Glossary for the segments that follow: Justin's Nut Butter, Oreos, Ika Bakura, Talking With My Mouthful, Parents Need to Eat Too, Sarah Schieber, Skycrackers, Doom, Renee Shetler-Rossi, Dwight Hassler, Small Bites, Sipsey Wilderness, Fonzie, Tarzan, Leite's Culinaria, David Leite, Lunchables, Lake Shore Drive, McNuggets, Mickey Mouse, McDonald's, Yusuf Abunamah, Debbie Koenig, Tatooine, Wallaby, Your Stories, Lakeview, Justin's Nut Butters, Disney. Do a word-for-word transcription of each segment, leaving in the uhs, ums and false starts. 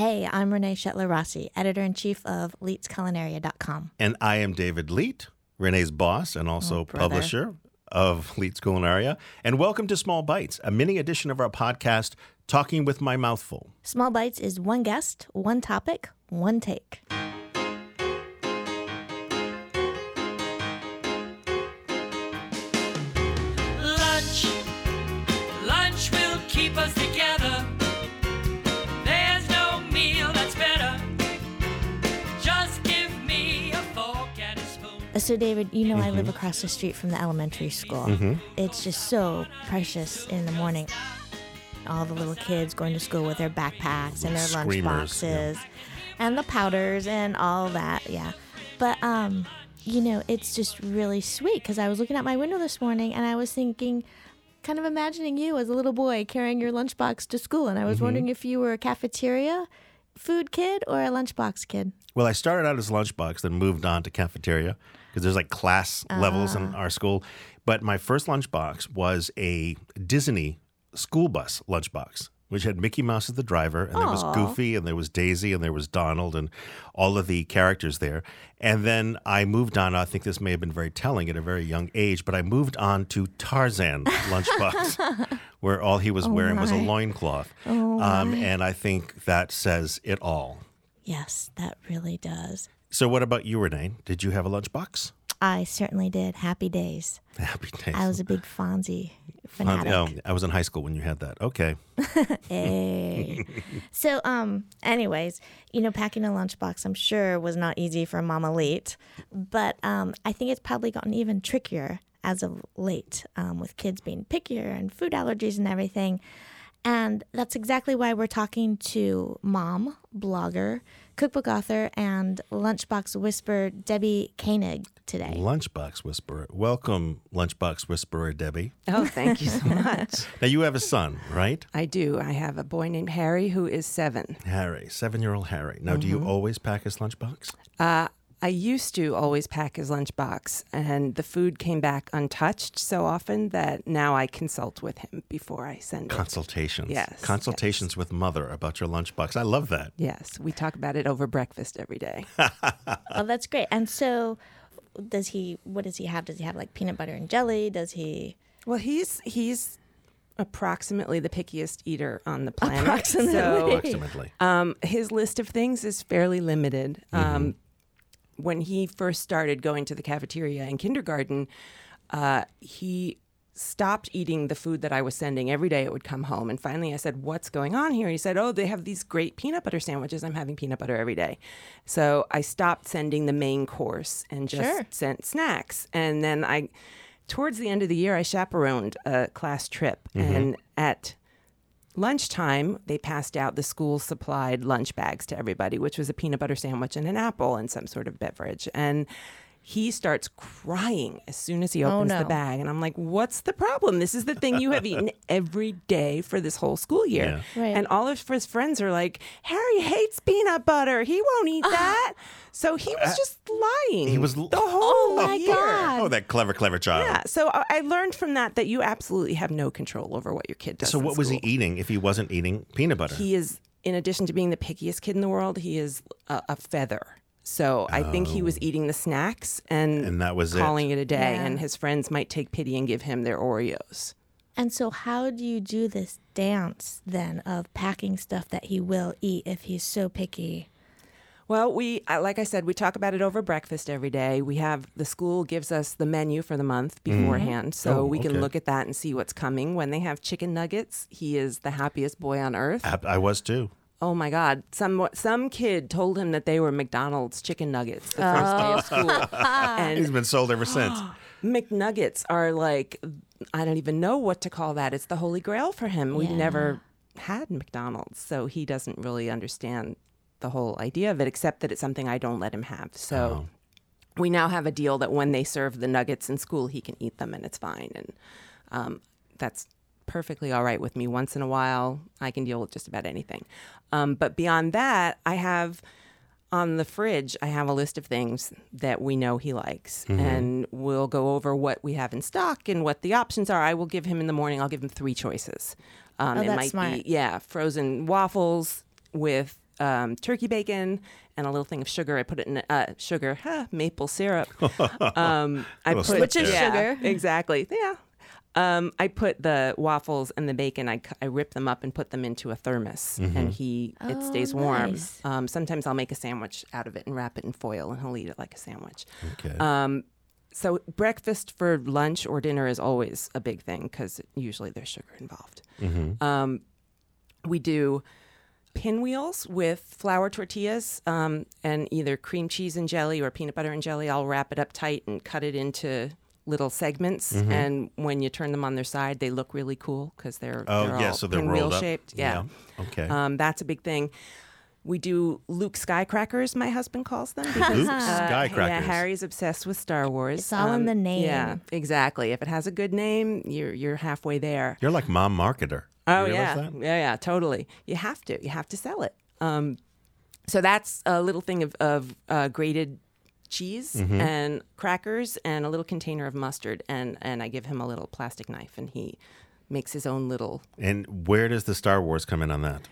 Hey, I'm Renee Shetler-Rossi, editor-in-chief of Leite's Culinaria dot com. And I am David Leite, Renee's boss and also oh, publisher of Leite's Culinaria. And welcome to Small Bites, a mini edition of our podcast, Talking With My Mouthful. Small Bites is one guest, one topic, one take. So, David, you know mm-hmm. I live across the street from the elementary school. Mm-hmm. It's just so precious in the morning. All the little kids going to school with their backpacks and their lunch boxes yeah. and the powders and all that, yeah. But, um, you know, it's just really sweet because I was looking out my window this morning and I was thinking, kind of imagining you as a little boy carrying your lunchbox to school. And I was mm-hmm. wondering if you were a cafeteria food kid or a lunchbox kid? Well, I started out as lunchbox, then moved on to cafeteria because there's like class uh. levels in our school. But my first lunchbox was a Disney school bus lunchbox, which had Mickey Mouse as the driver, and Aww. There was Goofy, and there was Daisy, and there was Donald, and all of the characters there. And then I moved on. I think this may have been very telling at a very young age, but I moved on to Tarzan lunchbox, where all he was oh wearing my. was a loincloth. Oh um, and I think that says it all. Yes, that really does. So what about you, Renee? Did you have a lunchbox? I certainly did. Happy days. Happy days. I was a big Fonzie fanatic. Oh, I was in high school when you had that. Okay. Hey. So, um, anyways, you know, packing a lunchbox, I'm sure, was not easy for Mama Leite. But um, I think it's probably gotten even trickier as of late um, with kids being pickier and food allergies and everything. And that's exactly why we're talking to mom, blogger, cookbook author, and lunchbox whisperer Debbie Koenig today. Lunchbox whisperer. Welcome, lunchbox whisperer Debbie. Oh, thank you so much. Now, you have a son, right? I do. I have a boy named Harry who is seven. Harry, seven-year-old Harry. Now, mm-hmm. do you always pack his lunchbox? Uh I used to always pack his lunchbox, and the food came back untouched so often that now I consult with him before I send it. Consultations. Yes. Consultations yes. with mother about your lunchbox. I love that. Yes. We talk about it over breakfast every day. Oh, that's great. And so does he, what does he have? Does he have like peanut butter and jelly? Does he? Well, he's, he's approximately the pickiest eater on the planet. Approximately. So, approximately. Um, his list of things is fairly limited. Mm-hmm. Um, When he first started going to the cafeteria in kindergarten, uh, he stopped eating the food that I was sending. Every day it would come home. And finally I said, what's going on here? And he said, oh, they have these great peanut butter sandwiches. I'm having peanut butter every day. So I stopped sending the main course and just sure. sent snacks. And then I, towards the end of the year, I chaperoned a class trip. Mm-hmm. And at lunchtime, they passed out the school-supplied lunch bags to everybody, which was a peanut butter sandwich and an apple and some sort of beverage. And he starts crying as soon as he opens oh, no. the bag. And I'm like, what's the problem? This is the thing you have eaten every day for this whole school year. Yeah. Right. And all of his friends are like, Harry hates peanut butter. He won't eat that. So he was just lying he was l- the whole oh my year. God. Oh, that clever, clever child. Yeah. So I learned from that that you absolutely have no control over what your kid does. So what was he eating if he wasn't eating peanut butter? He is, in addition to being the pickiest kid in the world, he is a, a feather. So I oh. think he was eating the snacks and, and that was calling it, it a day. Yeah. And his friends might take pity and give him their Oreos. And so how do you do this dance then of packing stuff that he will eat if he's so picky? Well, we, like I said, we talk about it over breakfast every day. We have, the school gives us the menu for the month beforehand, mm-hmm. so oh, we can okay. look at that and see what's coming. When they have chicken nuggets, he is the happiest boy on earth. I, I was too. Oh, my God. Some some kid told him that they were McDonald's chicken nuggets the first oh. day of school. And he's been sold ever since. McNuggets are like, I don't even know what to call that. It's the holy grail for him. Yeah. We've never had McDonald's, so he doesn't really understand the whole idea of it, except that it's something I don't let him have. So oh. we now have a deal that when they serve the nuggets in school, he can eat them and it's fine. And um, that's perfectly all right with me. Once in a while, I can deal with just about anything. Um, but beyond that, I have on the fridge, I have a list of things that we know he likes. Mm-hmm. And we'll go over what we have in stock and what the options are. I will give him in the morning, I'll give him three choices. Um, oh, that's it might smart. be, yeah, frozen waffles with um, turkey bacon and a little thing of sugar. I put it in uh, sugar, huh, maple syrup. Um, I put which is yeah, sugar, exactly. Yeah. Um, I put the waffles and the bacon. I, I rip them up and put them into a thermos, mm-hmm. and he it oh, stays warm. Nice. Um, sometimes I'll make a sandwich out of it and wrap it in foil, and he'll eat it like a sandwich. Okay. Um, so breakfast for lunch or dinner is always a big thing because usually there's sugar involved. Mm-hmm. Um, we do pinwheels with flour tortillas um, and either cream cheese and jelly or peanut butter and jelly. I'll wrap it up tight and cut it into little segments, mm-hmm. and when you turn them on their side, they look really cool because they're, oh, they're yeah, all so they're pinwheel shaped. Yeah. yeah. Okay. Um, that's a big thing. We do Luke Skycrackers, my husband calls them. Because, Luke uh, Skycrackers. Yeah, Harry's obsessed with Star Wars. It's all um, in the name. Yeah, exactly. If it has a good name, you're you're halfway there. You're like mom marketer. Oh, you yeah. That? Yeah, yeah, totally. You have to. You have to sell it. Um, so that's a little thing of, of uh, grated cheese, mm-hmm. and crackers and a little container of mustard, and and I give him a little plastic knife and he makes his own little. And where does the Star Wars come in on that?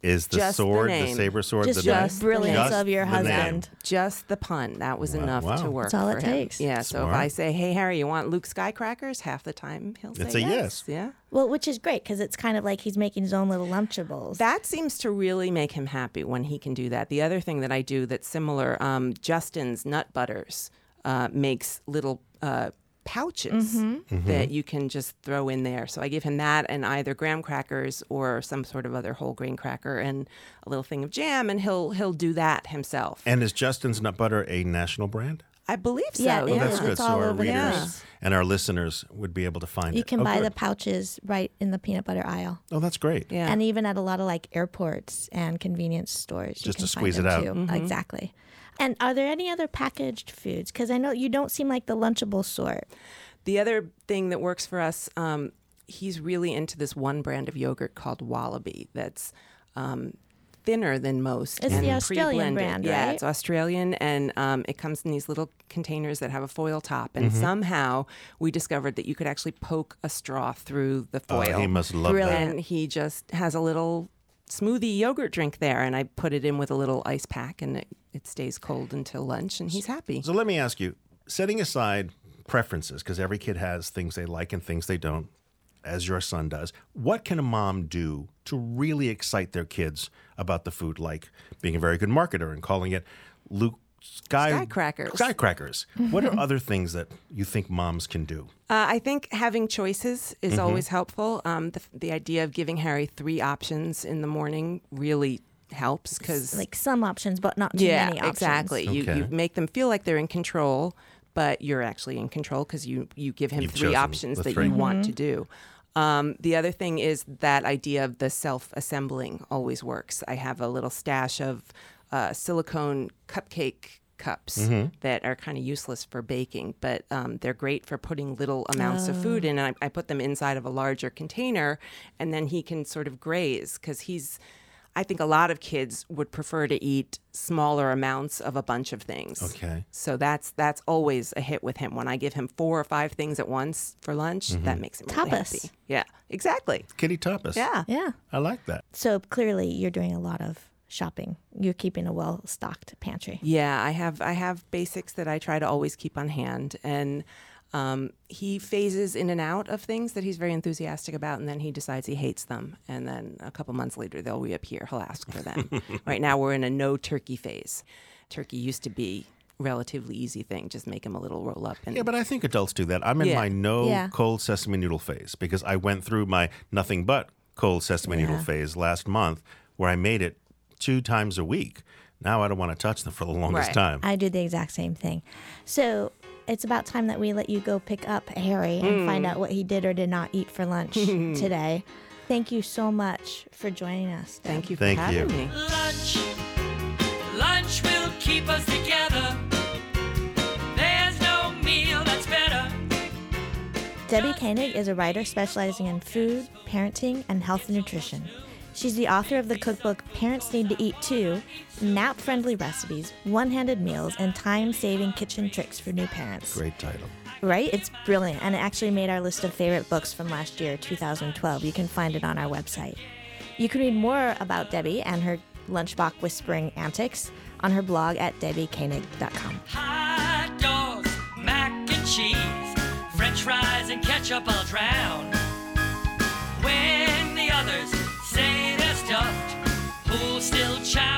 Is the just sword the, the saber sword just the just brilliance just of your husband name. Just the pun that was wow. enough wow. to work. That's all for it takes him. Yeah. Smart. So if I say, hey Harry, you want Luke Skycrackers, half the time he'll say it's a yes. yes yeah well, which is great because it's kind of like he's making his own little Lunchables. That seems to really make him happy when he can do that. The other thing that I do that's similar, um, Justin's Nut Butters uh, makes little uh, pouches, mm-hmm. Mm-hmm. that you can just throw in there. So I give him that and either graham crackers or some sort of other whole grain cracker and a little thing of jam, and he'll he'll do that himself. And is Justin's Nut Butter a national brand? I believe so. Yeah, well, that's good. So our readers yeah. and our listeners would be able to find you it. You can oh, buy good. the pouches right in the peanut butter aisle. Oh, that's great. Yeah. And even at a lot of like airports and convenience stores. Just you can to squeeze it out. Mm-hmm. Exactly. And are there any other packaged foods? Because I know you don't seem like the Lunchable sort. The other thing that works for us, um, he's really into this one brand of yogurt called Wallaby that's um, thinner than most. It's and the Australian brand, yeah, right? It's Australian, and um, it comes in these little containers that have a foil top. And mm-hmm. somehow we discovered that you could actually poke a straw through the foil. Oh, he must love really? that. And he just has a little smoothie yogurt drink there, and I put it in with a little ice pack, and it, it stays cold until lunch, and he's happy. So let me ask you, setting aside preferences, because every kid has things they like and things they don't, as your son does, what can a mom do to really excite their kids about the food, like being a very good marketer and calling it Luke Sky, Skycrackers. Skycrackers. What are other things that you think moms can do? Uh, I think having choices is mm-hmm. always helpful. Um, the, the idea of giving Harry three options in the morning really helps. Cause, like some options, but not too yeah, many options. Exactly. Okay. You, you make them feel like they're in control, but you're actually in control because you, you give him You've three options that three. you mm-hmm. want to do. Um, the other thing is that idea of the self-assembling always works. I have a little stash of Uh, silicone cupcake cups mm-hmm. that are kind of useless for baking, but um, they're great for putting little amounts oh. of food in. And I, I put them inside of a larger container, and then he can sort of graze because he's, I think a lot of kids would prefer to eat smaller amounts of a bunch of things. Okay. So that's that's always a hit with him. When I give him four or five things at once for lunch, mm-hmm. that makes him really happy. Yeah, exactly. Kitty tapas. Yeah. Yeah. I like that. So clearly you're doing a lot of shopping. You're keeping a well-stocked pantry. Yeah, I have I have basics that I try to always keep on hand, and um, he phases in and out of things that he's very enthusiastic about, and then he decides he hates them, and then a couple months later they'll reappear. He'll ask for them. Right now we're in a no turkey phase. Turkey used to be relatively easy thing, just make them a little roll up. And yeah, but I think adults do that. I'm in yeah. my no yeah. cold sesame noodle phase because I went through my nothing but cold sesame yeah. noodle phase last month where I made it two times a week. Now I don't want to touch them for the longest right. time. I do the exact same thing. So it's about time that we let you go pick up Harry mm. and find out what he did or did not eat for lunch today. Thank you so much for joining us. Deb. Thank you for Thank having you. me. Lunch. Lunch will keep us together. There's no meal that's better. Debbie Koenig is a writer specializing in food, parenting, and health and nutrition. She's the author of the cookbook Parents Need to Eat Too, nap-friendly recipes, one-handed meals, and time-saving kitchen tricks for new parents. Great title. Right? It's brilliant, and it actually made our list of favorite books from last year, twenty twelve. You can find it on our website. You can read more about Debbie and her lunchbox whispering antics on her blog at debbie koenig dot com. Hot dogs, mac and cheese, french fries and ketchup I'll drown. When the others say they're stuffed, who'll still chow?